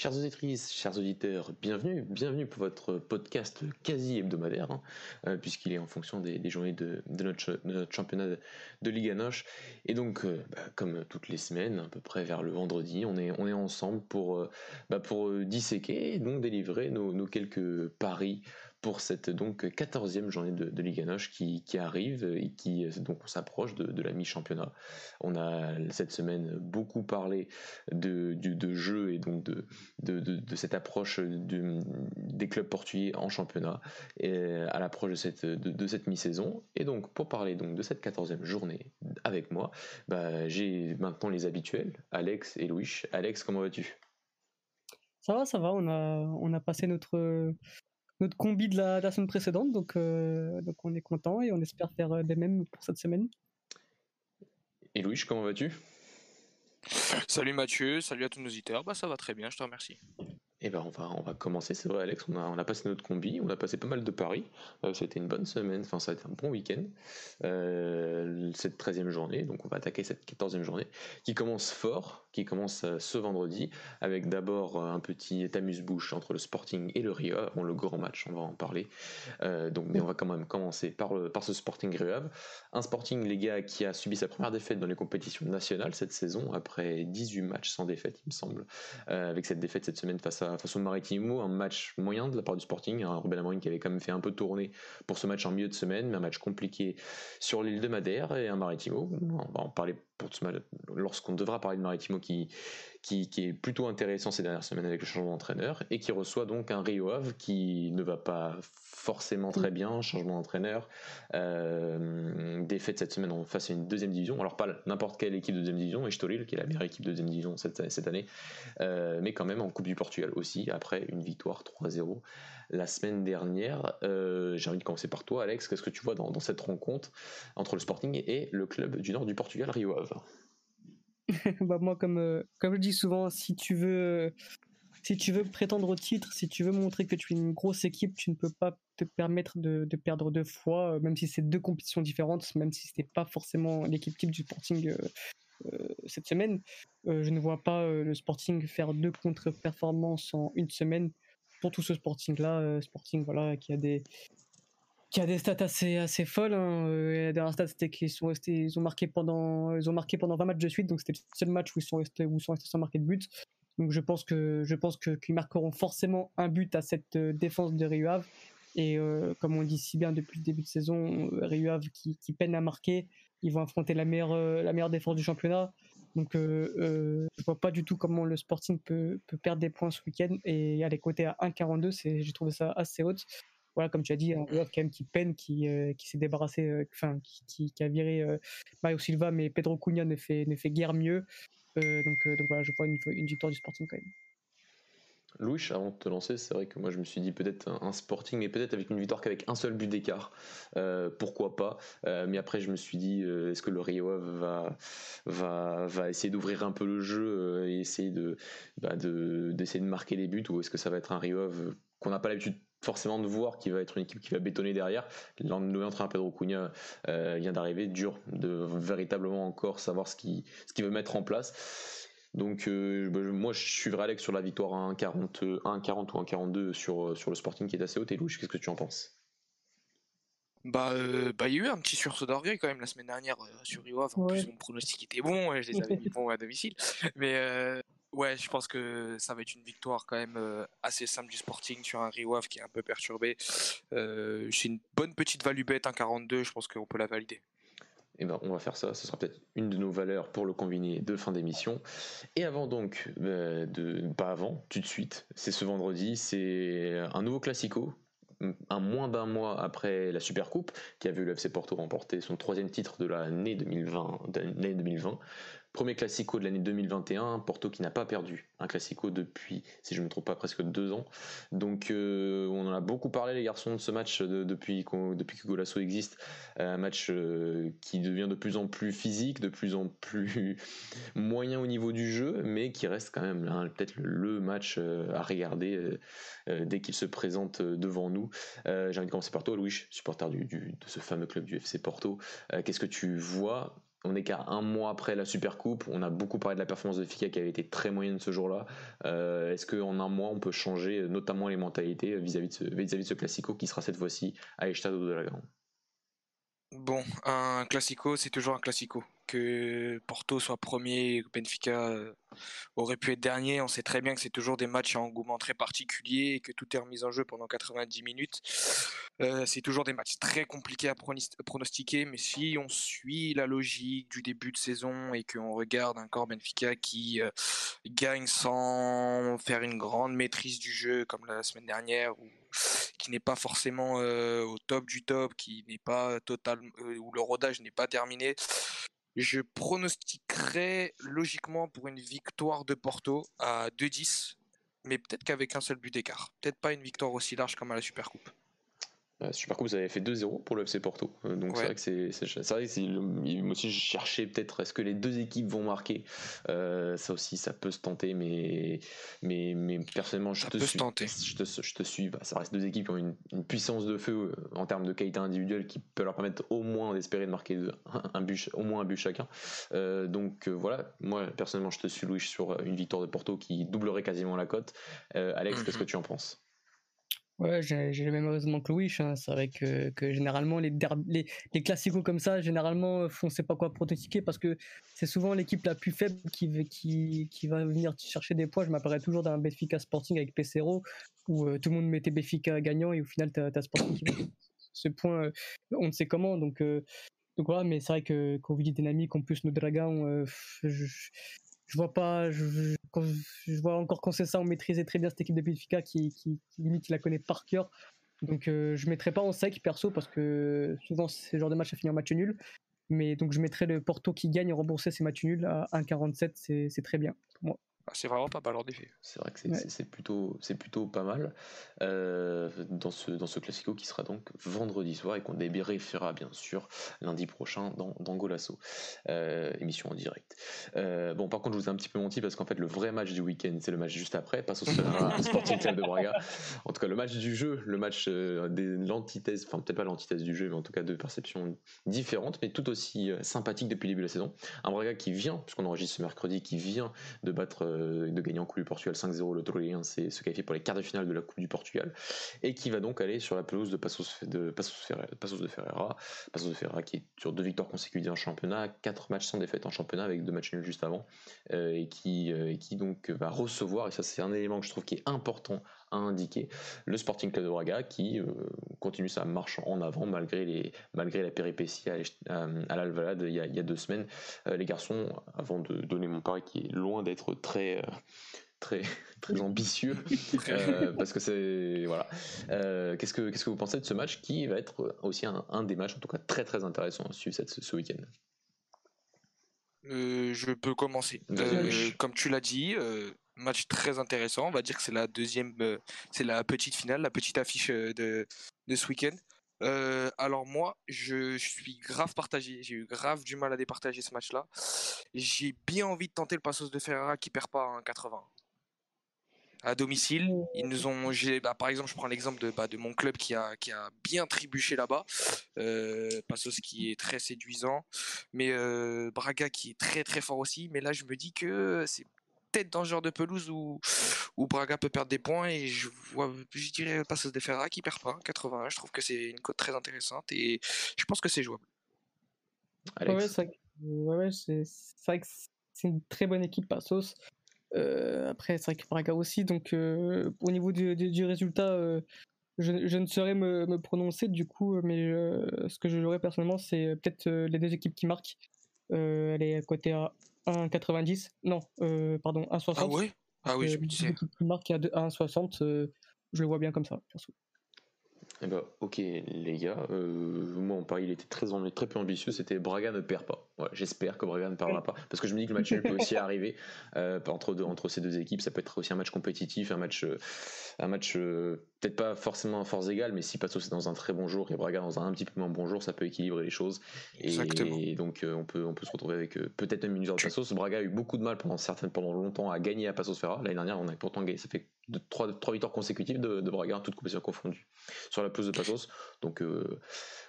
Chères auditrices, chers auditeurs, bienvenue pour votre podcast quasi hebdomadaire, puisqu'il est en fonction des journées de notre championnat de Liga NOS. Et donc, comme toutes les semaines, à peu près vers le vendredi, on est ensemble pour disséquer et donc délivrer nos quelques paris pour cette donc 14e journée de Liga NOS qui arrive et qui donc on s'approche de la mi-championnat. On a cette semaine beaucoup parlé de jeu et donc de cette approche des clubs portugais en championnat et à l'approche de cette mi-saison. Et donc pour parler donc de cette 14e journée avec moi, j'ai maintenant les habituels, Alex et Louis. Alex, comment vas-tu ? Ça va, on a passé notre combi de la semaine précédente, donc on est content et on espère faire les mêmes pour cette semaine. Et Louis, comment vas-tu ? Salut Mathieu, salut à tous nos auditeurs, ça va très bien, je te remercie. Et on va commencer, c'est vrai Alex, on a passé notre combi, on a passé pas mal de paris, c'était une bonne semaine, ça a été un bon week-end, cette 13e journée, donc on va attaquer cette 14e journée, qui commence fort, qui commence ce vendredi, avec d'abord un petit amuse-bouche entre le Sporting et le Rio Ave, le grand match, on va en parler, mais on va quand même commencer par ce Sporting Rio Ave, un Sporting, les gars, qui a subi sa première défaite dans les compétitions nationales cette saison, après 18 matchs sans défaite, il me semble, avec cette défaite cette semaine face au Marítimo, un match moyen de la part du Sporting, Rúben Amorim qui avait quand même fait un peu tourner pour ce match en milieu de semaine, mais un match compliqué sur l'île de Madère, et un Marítimo, on va en parler pour ce match, lorsqu'on devra parler de Marítimo qui est plutôt intéressant ces dernières semaines avec le changement d'entraîneur, et qui reçoit donc un Rio Ave qui ne va pas forcément très bien, changement d'entraîneur, défaite cette semaine face à une deuxième division, alors pas n'importe quelle équipe de deuxième division, Estoril qui est la meilleure équipe de deuxième division cette année, mais quand même en Coupe du Portugal aussi, après une victoire 3-0 la semaine dernière. J'ai envie de commencer par toi Alex, qu'est-ce que tu vois dans cette rencontre entre le Sporting et le club du nord du Portugal, Rio Ave? Moi comme je dis souvent, si tu veux prétendre au titre, si tu veux montrer que tu es une grosse équipe, tu ne peux pas te permettre de perdre deux fois, même si c'est deux compétitions différentes, même si c'était pas forcément l'équipe type du Sporting cette semaine. Je ne vois pas le Sporting faire deux contre-performances en une semaine pour tout ce Sporting-là, Sporting voilà qui a des stats assez folles, La dernière stat c'était qu'ils ont marqué pendant 20 matchs de suite, donc c'était le seul match où ils sont restés sans marquer de but. Donc je pense que qu'ils marqueront forcément un but à cette défense de Rio Ave, et comme on dit si bien depuis le début de saison, Rio Ave qui peine à marquer, ils vont affronter la meilleure défense du championnat. Donc je vois pas du tout comment le Sporting peut perdre des points ce week-end, et aller coter à 1,42, j'ai trouvé ça assez haute. Voilà, comme tu as dit, un joueur quand même qui peine, qui s'est débarrassé, qui a viré Mario Silva, mais Pedro Cunha ne fait guère mieux. Donc voilà, je vois une victoire du Sporting quand même. Louis, avant de te lancer, c'est vrai que moi je me suis dit peut-être un Sporting, mais peut-être avec une victoire qu'avec un seul but d'écart, pourquoi pas, mais après je me suis dit est-ce que le Rio Ave va essayer d'ouvrir un peu le jeu et essayer d'essayer de marquer des buts, ou est-ce que ça va être un Rio Ave qu'on n'a pas l'habitude forcément de voir, qui va être une équipe qui va bétonner derrière. L'entraîneur Pedro Cunha vient d'arriver, dur de véritablement encore savoir ce qu'il veut mettre en place. Donc moi je suivrai Alex sur la victoire à 1,40 ou 1,42 sur le Sporting qui est assez haute. Et Louis, qu'est-ce que tu en penses ? Il y a eu un petit sursaut d'orgueil quand même la semaine dernière sur Rio Ave. En plus mon pronostic était bon, je les avais mis bons à domicile. Mais je pense que ça va être une victoire quand même assez simple du Sporting sur un Rio Ave qui est un peu perturbé. C'est une bonne petite value bête, 1,42, je pense qu'on peut la valider. Et on va faire ça, ce sera peut-être une de nos valeurs pour le combiné de fin d'émission. Et avant donc, tout de suite, c'est ce vendredi, c'est un nouveau classico, un moins d'un mois après la Supercoupe, qui a vu le FC Porto remporter son 3e titre de l'année 2020. Premier classico de l'année 2021, Porto qui n'a pas perdu un classico depuis, si je ne me trompe pas, presque 2 ans. Donc on en a beaucoup parlé les garçons de ce match depuis que Golasso existe, un match qui devient de plus en plus physique, de plus en plus moyen au niveau du jeu, mais qui reste quand même peut-être le match à regarder dès qu'il se présente devant nous. J'ai envie de commencer par toi Louis, supporter de ce fameux club du FC Porto, qu'est-ce que tu vois On n'est qu'à un mois après la Supercoupe. On a beaucoup parlé de la performance de Benfica qui avait été très moyenne ce jour-là. Est-ce qu'en un mois, on peut changer notamment les mentalités vis-à-vis de ce Classico qui sera cette fois-ci à Estádio do Dragão? Bon, un Classico, c'est toujours un Classico. Que Porto soit premier, Benfica aurait pu être dernier. On sait très bien que c'est toujours des matchs à engouement très particulier et que tout est remis en jeu pendant 90 minutes. C'est toujours des matchs très compliqués à pronostiquer, mais si on suit la logique du début de saison et qu'on regarde encore Benfica qui gagne sans faire une grande maîtrise du jeu comme la semaine dernière, ou qui n'est pas forcément au top du top, qui n'est pas total, où le rodage n'est pas terminé, je pronostiquerais logiquement pour une victoire de Porto à 2-10, mais peut-être qu'avec un seul but d'écart. Peut-être pas une victoire aussi large comme à la Supercoupe. La Supercoupe, ça avait fait 2-0 pour le FC Porto. Donc ouais. C'est vrai que moi aussi, je cherchais peut-être, est-ce que les deux équipes vont marquer? Ça aussi, ça peut se tenter, mais personnellement, je te suis. Bah, ça reste deux équipes qui ont une puissance de feu en termes de qualité individuelle qui peut leur permettre au moins d'espérer de marquer au moins un but chacun. Donc voilà, moi personnellement, je te suis, Louis, sur une victoire de Porto qui doublerait quasiment la cote. Alex, qu'est-ce que tu en penses? Ouais, j'ai le même raisonnement que Louis, hein. C'est vrai que généralement les classicos comme ça, généralement on ne sait pas quoi pronostiquer parce que c'est souvent l'équipe la plus faible qui va venir chercher des points. Je m'appellerais toujours d'un Benfica Sporting avec Pesero où tout le monde mettait Benfica gagnant et au final t'as Sporting qui met ce point on ne sait comment, donc voilà, mais c'est vrai que quand vous dites dynamique en plus nos dragons, je vois encore quand c'est ça, on maîtrisait très bien cette équipe de Benfica qui limite la connaît par cœur. Donc je mettrai pas en sec perso parce que souvent ce genre de match a fini en match nul. Mais donc je mettrai le Porto qui gagne et rembourser ses matchs nuls à 1,47, c'est très bien pour moi. C'est vraiment pas mal en effet. C'est vrai que c'est plutôt pas mal dans ce Classico qui sera donc vendredi soir et qu'on débriefera bien sûr lundi prochain dans Golasso, émission en direct. Bon, par contre, je vous ai un petit peu menti parce qu'en fait, le vrai match du week-end, c'est le match juste après. Paços de Ferreira, Sporting de Braga. En tout cas, le match du jeu, le match de l'antithèse, enfin peut-être pas l'antithèse du jeu, mais en tout cas deux perceptions différentes, mais tout aussi sympathiques depuis le début de la saison. Un Braga qui vient, puisqu'on enregistre ce mercredi, qui vient de battre. De gagnant Coupe du Portugal 5-0, l'Otroleirense c'est se qualifier pour les quarts de finale de la Coupe du Portugal et qui va donc aller sur la pelouse de Paços de Ferreira qui est sur 2 victoires consécutives en championnat, 4 matchs sans défaite en championnat avec 2 matchs nuls juste avant, et qui donc va recevoir, et ça c'est un élément que je trouve qui est important à indiquer, le Sporting Club de Braga qui continue sa marche en avant malgré la péripétie à l'Alvalade il y a 2 semaines. Les garçons, avant de donner mon pari qui est loin d'être très ambitieux parce que c'est voilà, qu'est-ce que vous pensez de ce match qui va être aussi un des matchs en tout cas très très intéressant à suivre ce week-end? Je peux commencer. Comme tu l'as dit, match très intéressant, on va dire que c'est la deuxième, c'est la petite finale, la petite affiche de ce week-end. Alors moi, je suis grave partagé, j'ai eu grave du mal à départager ce match-là. J'ai bien envie de tenter le Paços de Ferreira qui perd pas à 1,80. À domicile, ils nous ont. Par exemple, je prends l'exemple de mon club qui a bien trébuché là-bas. Paços qui est très séduisant, mais Braga qui est très très fort aussi. Mais là, je me dis que c'est peut-être dans ce genre de pelouse où Braga peut perdre des points, et je dirais Paços de Ferreira qui perd pas 81. Je trouve que c'est une cote très intéressante et je pense que c'est jouable. Alex. Ouais, c'est vrai que c'est une très bonne équipe Paços. Après, c'est vrai que Braga aussi. Donc, au niveau du résultat, je ne saurais me prononcer du coup, mais ce que je l'aurais personnellement, c'est peut-être les deux équipes qui marquent. Elle est cotée à 1,90. Non, pardon, 1,60. Ah ouais. Ah oui, je me disais. Il marque à 1,60, je le vois bien comme ça, perso. Eh ben, ok les gars, moi en Paris il était très peu ambitieux, c'était Braga ne perd pas. Ouais, j'espère que Braga ne perdra pas, parce que je me dis que le match nul peut aussi arriver entre ces deux équipes, ça peut être aussi un match compétitif, un match peut-être pas forcément à force égale, mais si Paços est dans un très bon jour et Braga dans un petit peu moins bon jour, ça peut équilibrer les choses. Exactement. Et donc on peut se retrouver avec peut-être même une victoire de Paços. Braga a eu beaucoup de mal pendant longtemps à gagner à Paços Ferreira. L'année dernière on a pourtant gagné, ça fait 3 victoires consécutives de Braga, toutes compétitions confondues, sur la pelouse de Paços. Donc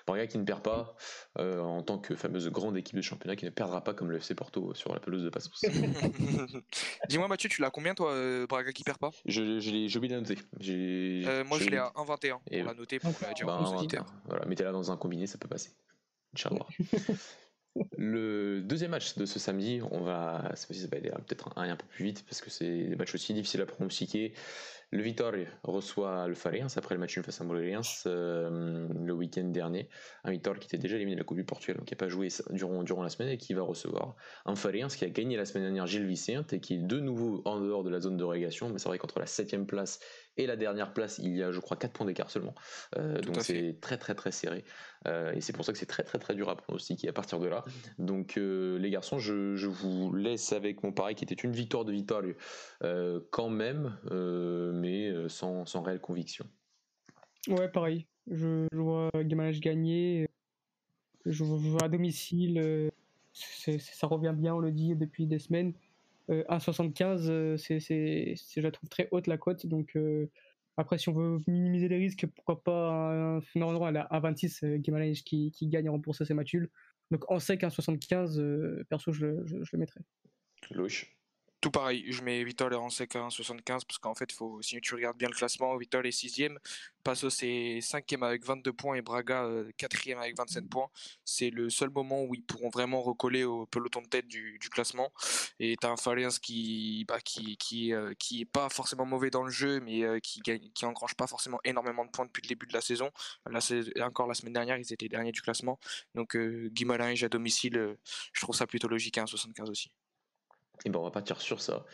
Braga qui ne perd pas en tant que fameuse grande équipe de championnat qui ne perdra pas comme le FC Porto sur la pelouse de Paços. Dis-moi Mathieu, tu l'as combien toi, Braga qui perd pas? J'ai oublié de la noter. Moi je l'ai à 1,21. On l'a noté pour la dire aux auditeurs. Voilà, mettez-la dans un combiné, ça peut passer. Inch'Allah. Le deuxième match de ce samedi, on va, c'est possible, ça va aller peut-être un peu plus vite parce que c'est des matchs aussi difficiles à pronostiquer. Le Vitória reçoit le Farense après le match nul face à Moulinien le week-end dernier. Un Vitória qui était déjà éliminé de la Coupe du Portugal, donc qui n'a pas joué durant la semaine et qui va recevoir un Farense qui a gagné la semaine dernière Gil Vicente et qui est de nouveau en dehors de la zone de relégation. Mais c'est vrai qu'entre la 7ème place et la dernière place, il y a je crois 4 points d'écart seulement. Donc c'est très serré. Et c'est pour ça que c'est très dur à pronostiquer à partir de là. Donc les garçons, je vous laisse avec mon pari qui était une victoire de Vitória quand même, mais sans réelle conviction. Ouais, pareil. Je vois Guimarães gagner. Je vois à domicile. Ça revient bien, on le dit depuis des semaines. 1,75, je la trouve très haute la cote. Donc après, si on veut minimiser les risques, pourquoi pas à 26 Guimarães qui gagne en remboursant ses matchs. Donc en sec, 1,75, perso, je le mettrais. Louche. Tout pareil, je mets Vitória en sec à 1,75 parce qu'en fait, si tu regardes bien le classement, Vitória est 6ème, Paços est 5ème avec 22 points et Braga 4ème avec 27 points. C'est le seul moment où ils pourront vraiment recoller au peloton de tête du classement. Et tu as un Farense qui est pas forcément mauvais dans le jeu, mais qui engrange pas forcément énormément de points depuis le début de la saison. Là, encore la semaine dernière, ils étaient derniers du classement. Donc Guimarães à domicile, je trouve ça plutôt logique à 1,75 aussi. Et ben on va partir sur ça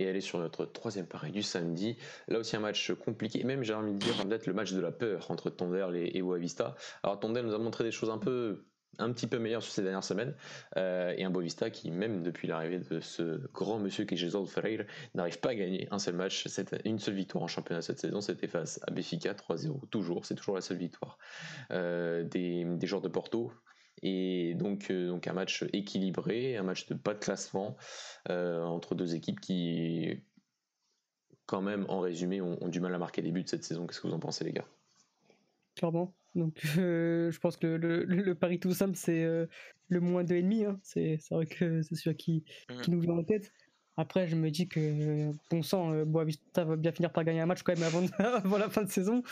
et aller sur notre troisième pari du samedi. Là aussi un match compliqué, et même j'ai envie de dire peut-être le match de la peur entre Tondela et Boavista. Alors Tondela nous a montré des choses un petit peu meilleures sur ces dernières semaines, et un Boavista qui, même depuis l'arrivée de ce grand monsieur qui est Jesus Ferreira, n'arrive pas à gagner un seul match. Une seule victoire en championnat cette saison, c'était face à Benfica 3-0, c'est toujours la seule victoire des joueurs de Porto. Et donc un match équilibré, un match de pas de classement entre deux équipes qui, quand même, en résumé, ont du mal à marquer les buts cette saison. Qu'est-ce que vous en pensez, les gars? Clairement. Donc je pense que le pari tout simple, c'est le moins 2,5. Hein. C'est vrai que c'est sûr qui nous vient en tête. Après, je me dis que, bon sang, Boavista va bien finir par gagner un match quand même avant la fin de saison.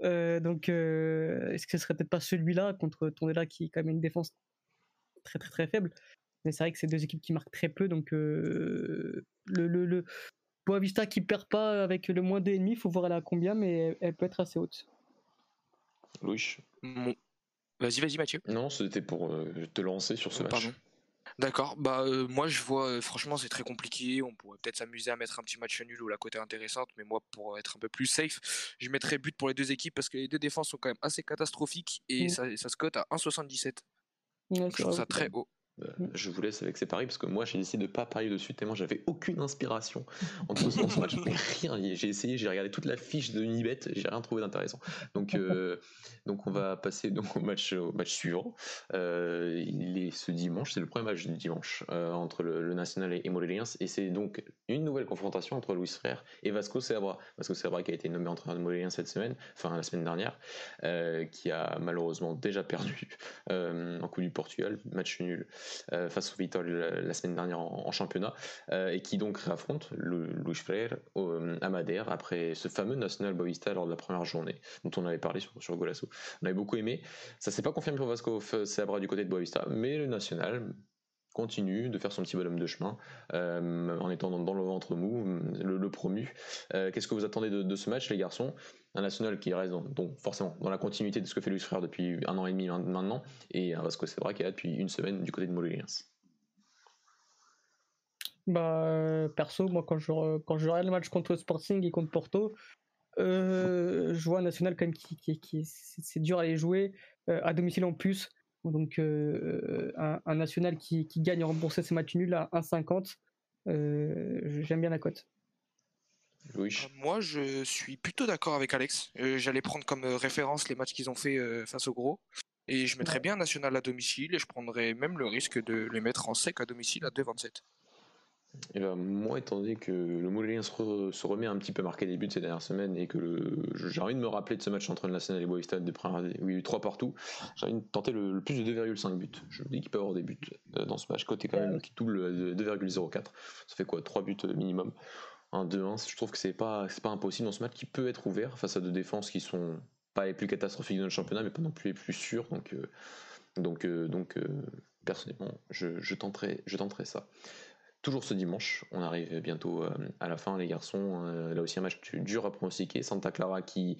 Donc est-ce que ce serait peut-être pas celui-là contre Tondela qui est quand même une défense très faible, mais c'est vrai que c'est deux équipes qui marquent très peu, donc le Boavista qui perd pas avec le moins 2,5, faut voir elle à combien, mais elle peut être assez haute. Louis, vas-y Mathieu. Non, c'était pour te lancer sur ce match. Pardon. D'accord, moi je vois, franchement c'est très compliqué, on pourrait peut-être s'amuser à mettre un petit match nul ou la cote est intéressante, mais moi pour être un peu plus safe, je mettrais but pour les deux équipes parce que les deux défenses sont quand même assez catastrophiques et ça se cote à 1,77. Donc, je trouve ça très haut. Je vous laisse avec ces paris parce que moi j'ai décidé de pas parier dessus tellement j'avais aucune inspiration en tout dans ce match. J'ai essayé, j'ai regardé toute la fiche de Unibet, j'ai rien trouvé d'intéressant. Donc on va passer au match suivant. Ce dimanche, c'est le premier match du dimanche entre le Nacional et Moulinien, et c'est donc une nouvelle confrontation entre Luis Freire et Vasco Seabra. Vasco Seabra qui a été nommé entraîneur de Moulinien la semaine dernière, qui a malheureusement déjà perdu en Coupe du Portugal, match nul face au Vitória la semaine dernière en championnat, et qui donc réaffronte Luis Freire à Madère après ce fameux Nacional Boavista lors de la première journée dont on avait parlé sur Golasso. On avait beaucoup aimé, ça s'est pas confirmé pour Vasco Seabra du côté de Boavista, mais le Nacional continue de faire son petit bonhomme de chemin en étant dans le ventre mou, le promu. Qu'est-ce que vous attendez de ce match, les garçons? Un Nacional qui reste donc forcément dans la continuité de ce que fait Luis Freire depuis 1 an et demi maintenant, et un Vasco Seabra qui est là depuis une semaine du côté de Moulinien. Perso, moi quand je regarde le match contre Sporting et contre Porto, je vois un Nacional quand même qui c'est dur à les jouer, à domicile en plus. Donc un Nacional qui gagne à rembourser ses matchs nuls à 1,50, j'aime bien la cote. Oui. Moi je suis plutôt d'accord avec Alex, j'allais prendre comme référence les matchs qu'ils ont fait face au gros, et je mettrais bien Nacional à domicile, et je prendrais même le risque de les mettre en sec à domicile à 2,27. Et ben, moi, étant donné que le Moulinien se remet à un petit peu marquer des buts ces dernières semaines et que j'ai envie de me rappeler de ce match entre le Nacional et Boavista où il y a eu 3 partout, j'ai envie de tenter le plus de 2,5 buts. Je me dis qu'il peut avoir des buts dans ce match. Côté quand même qui double 2,04. Ça fait quoi, 3 buts minimum, un 2-1. Je trouve que c'est pas impossible dans ce match qui peut être ouvert face à deux défenses qui sont pas les plus catastrophiques dans le championnat, mais pas non plus les plus sûres. Donc, personnellement, je tenterai ça. Toujours ce dimanche, on arrive bientôt à la fin, les garçons. Là aussi, un match dur à pronostiquer. Santa Clara qui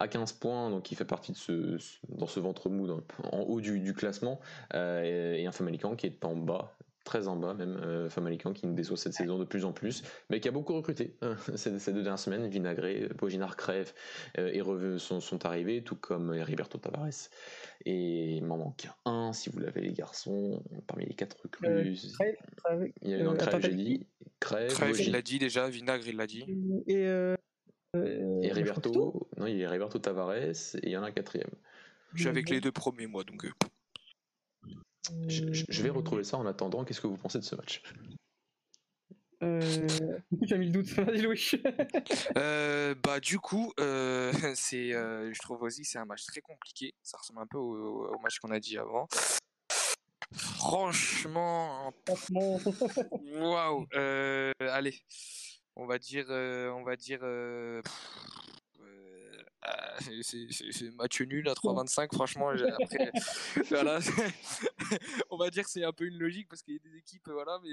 a 15 points, donc qui fait partie de dans ce ventre mou en haut du classement. Et un Famalicão qui est en bas, très en bas même. Famalicão qui nous déçoit cette saison de plus en plus, mais qui a beaucoup recruté ces 2 dernières semaines. Vinagré, Poginard, Crève et Reveux sont arrivés, tout comme Riberto Tavares. Et il m'en manque un, si vous l'avez les garçons, parmi les 4 recrues. Il y a eu Crève, j'ai dit. Crève, il l'a dit déjà, Vinagré, il l'a dit. Et Riberto, non, il y a Riberto Tavares et il y en a un 4e. Je suis avec les 2 premiers, moi, donc... Je vais retrouver ça en attendant. Qu'est-ce que vous pensez de ce match ? Tu as mis le doute, vas-y Louis. Je trouve aussi que c'est un match très compliqué. Ça ressemble un peu au match qu'on a dit avant. Franchement, waouh. Allez, on va dire, c'est match nul à 3-25, franchement. Après, voilà, on va dire que c'est un peu une logique parce qu'il y a des équipes, voilà, mais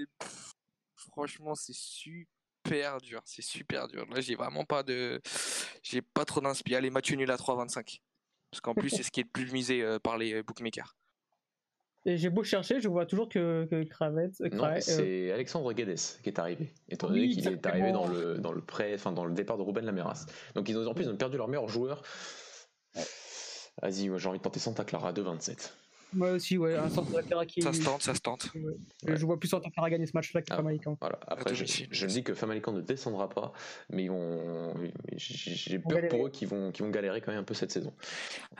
franchement c'est super dur. Là j'ai pas trop d'inspiration. Allez, match nul à 3-25 parce qu'en plus c'est ce qui est le plus misé par les bookmakers. Et j'ai beau chercher, je vois toujours que Cravette. Non, c'est Alexandre Guedes qui est arrivé. Étant donné qu'il est arrivé dans le départ de Ruben Lameras. Donc ils ont en plus perdu leur meilleur joueur. Ouais. Vas-y, moi, j'ai envie de tenter Santa Clara 2-27. Moi aussi, ouais, un Santa Clara qui. Ça se tente. Ouais. Ouais. Je vois plus Santa Clara gagner ce match-là que Famalicão. Voilà. Après, je me dis que Famalicão ne descendra pas, mais j'ai peur pour eux qu'ils vont galérer quand même un peu cette saison.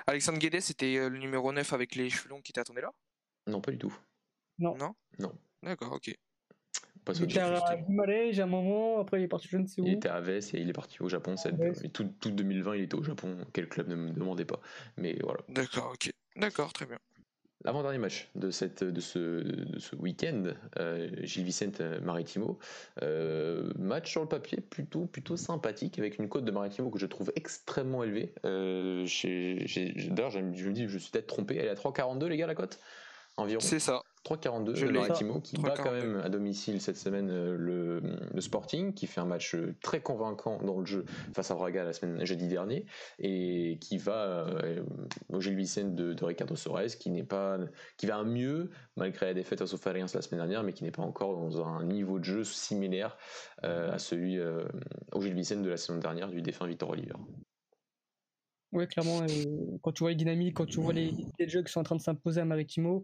Alexandre Guedes, c'était le numéro 9 avec les cheveux longs qui étaient à Tondela ? Non, pas du tout. Non. D'accord, ok. Il était à Guimarães à un moment, après il est parti je ne sais où. Il était à Vest et il est parti au Japon. Tout 2020, il était au Japon. Quel club, ne me demandez pas. Mais voilà. D'accord, ok. D'accord, très bien. L'avant-dernier match de ce week-end, Gil Vicente Marítimo, match sur le papier plutôt sympathique, avec une cote de Marítimo que je trouve extrêmement élevée. D'ailleurs, je me dis, je suis peut-être trompé. Elle est à 3,42 les gars, la cote environ. C'est ça. 3,42 le Marítimo qui bat quand même à domicile cette semaine le Sporting, qui fait un match très convaincant dans le jeu face à Braga jeudi dernier, et qui va au Gil Vicente de Ricardo Soares, qui va à mieux malgré la défaite face au Farense la semaine dernière, mais qui n'est pas encore dans un niveau de jeu similaire à celui au Gil Vicente de la saison dernière du défunt Victor Oliveira. Oui, clairement, quand tu vois les dynamiques, quand tu vois les jeux qui sont en train de s'imposer à Marítimo,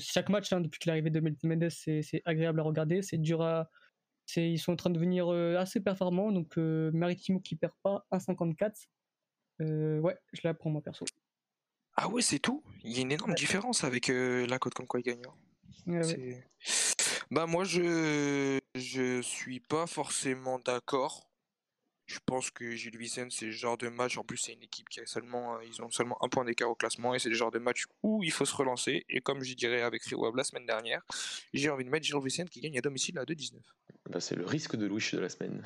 chaque match, depuis qu'il est arrivé de Mendes, c'est agréable à regarder, c'est dur ils sont en train de devenir assez performants, donc Marítimo qui perd pas, 1,54, ouais, je la prends moi perso. Ah ouais, c'est tout ? Il y a une énorme différence avec la cote comme quoi il gagne. Ouais, ouais. Bah moi, je suis pas forcément d'accord. Je pense que Gil Vicente, c'est le genre de match, en plus c'est une équipe qui a ils ont seulement un point d'écart au classement, et c'est le genre de match où il faut se relancer, et comme je dirais avec Rio Ave la semaine dernière, j'ai envie de mettre Gil Vicente qui gagne à domicile à 2,19. Bah, c'est le risque de Louis de la semaine.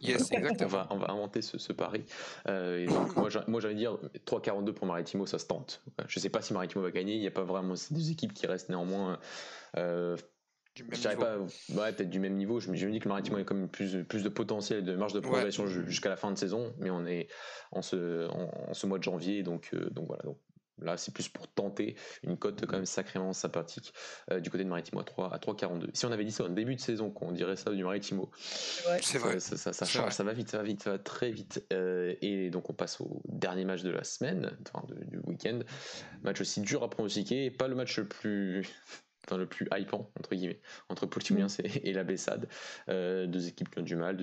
Yes, exactement. On va inventer ce pari. Et donc, moi j'allais dire 3,42 pour Marítimo, ça se tente. Je ne sais pas si Marítimo va gagner, il n'y a pas vraiment ces deux équipes qui restent néanmoins... peut-être du même niveau. Je me dis que le Marítimo a quand même plus de potentiel, de marge de progression jusqu'à la fin de saison, mais on est en ce mois de janvier, donc voilà. Donc là, c'est plus pour tenter une cote quand même sacrément sympathique du côté de Marítimo à 3,42. Si on avait dit ça en début de saison, qu'on dirait ça du Marítimo, c'est vrai. Ça va vite, ça va très vite. Et donc on passe au dernier match de la semaine, enfin du week-end. Match aussi dur à pronostiquer, pas le match le plus hypant entre guillemets, entre Portimonense et la Bessade, deux équipes qui ont du mal,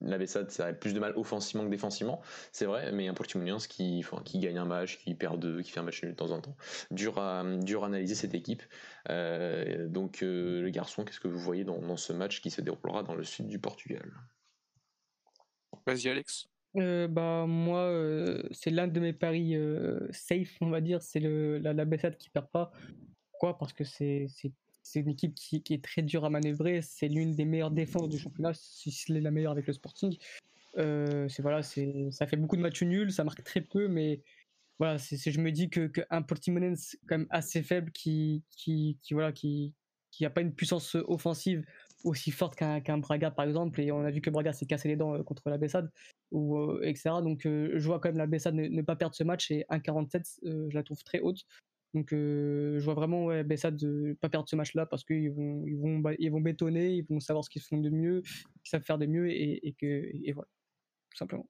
la Bessade ça a plus de mal offensivement que défensivement, c'est vrai, mais un Portimonense qui gagne un match, qui perd deux, qui fait un match nul de temps en temps, dur à analyser cette équipe. Donc les garçons, qu'est-ce que vous voyez dans ce match qui se déroulera dans le sud du Portugal? Vas-y Alex. Moi, c'est l'un de mes paris safe, on va dire, c'est la Bessade qui perd pas. Pourquoi? Parce que c'est une équipe qui est très dure à manœuvrer, c'est l'une des meilleures défenses du championnat, si ce n'est la meilleure avec le Sporting. Ça fait beaucoup de matchs nuls, ça marque très peu, mais voilà, je me dis qu'un Portimonense quand même assez faible qui n'a pas une puissance offensive aussi forte qu'un Braga par exemple, et on a vu que Braga s'est cassé les dents contre la Bessade, etc. Donc je vois quand même la Bessade ne pas perdre ce match, et 1,47 je la trouve très haute. Donc je vois vraiment Bessade de pas perdre ce match-là, parce qu'ils vont bétonner, ils vont savoir ce qu'ils font de mieux, qu'ils savent faire de mieux, et voilà, tout simplement.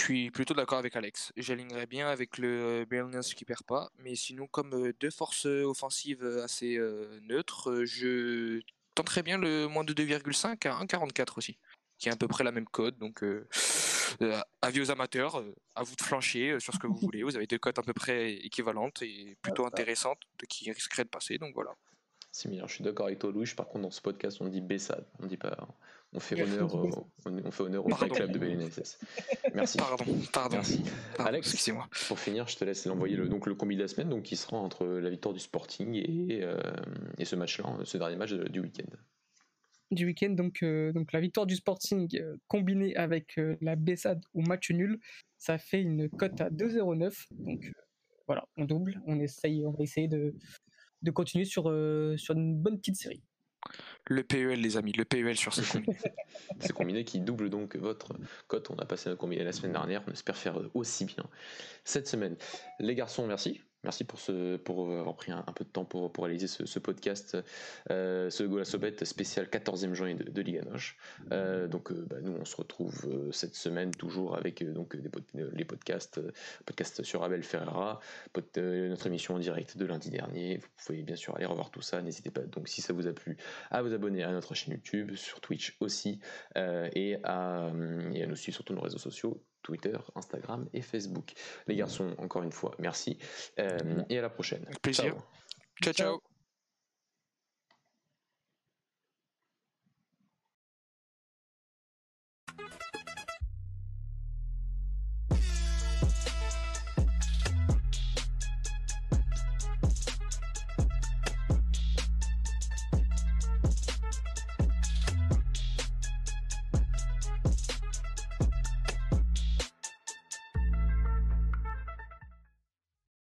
Je suis plutôt d'accord avec Alex. J'alignerais bien avec le Belenenses qui perd pas, mais sinon comme deux forces offensives assez neutres, je tenterais bien le moins de 2,5 à 1,44 aussi, qui est à peu près la même cote, donc avis aux amateurs, à vous de flancher sur ce que vous voulez, vous avez deux cotes à peu près équivalentes et plutôt intéressantes qui risqueraient de passer, donc voilà. Similaire, je suis d'accord avec toi Louis, par contre dans ce podcast on dit Bessade, on dit pas, on fait honneur au club de Belenenses. Merci. Pardon. Merci. Alex, excusez-moi. Pour finir, je te laisse envoyer le combi de la semaine, donc qui sera entre la victoire du Sporting et ce match-là, ce dernier match du week-end. Donc la victoire du Sporting combinée avec la Bessade au match nul, ça fait une cote à 2,09. Donc voilà, on double, on va essayer de continuer sur une bonne petite série. Le PEL les amis, le PEL sur ces combinés. Ces combinés qui doublent donc votre cote. On a passé notre combiné la semaine dernière, on espère faire aussi bien cette semaine. Les garçons, merci. Merci pour avoir pris un peu de temps pour réaliser ce podcast, ce Golasso Bet spécial 14e journée de Liga NOS. Nous, on se retrouve cette semaine toujours avec les podcasts, podcast sur Abel Ferreira, notre émission en direct de lundi dernier. Vous pouvez bien sûr aller revoir tout ça. N'hésitez pas, donc, si ça vous a plu, à vous abonner à notre chaîne YouTube, sur Twitch aussi, et à nous suivre sur tous nos réseaux sociaux. Twitter, Instagram et Facebook. Les garçons, encore une fois, merci. Et à la prochaine. Plaisir. Ciao.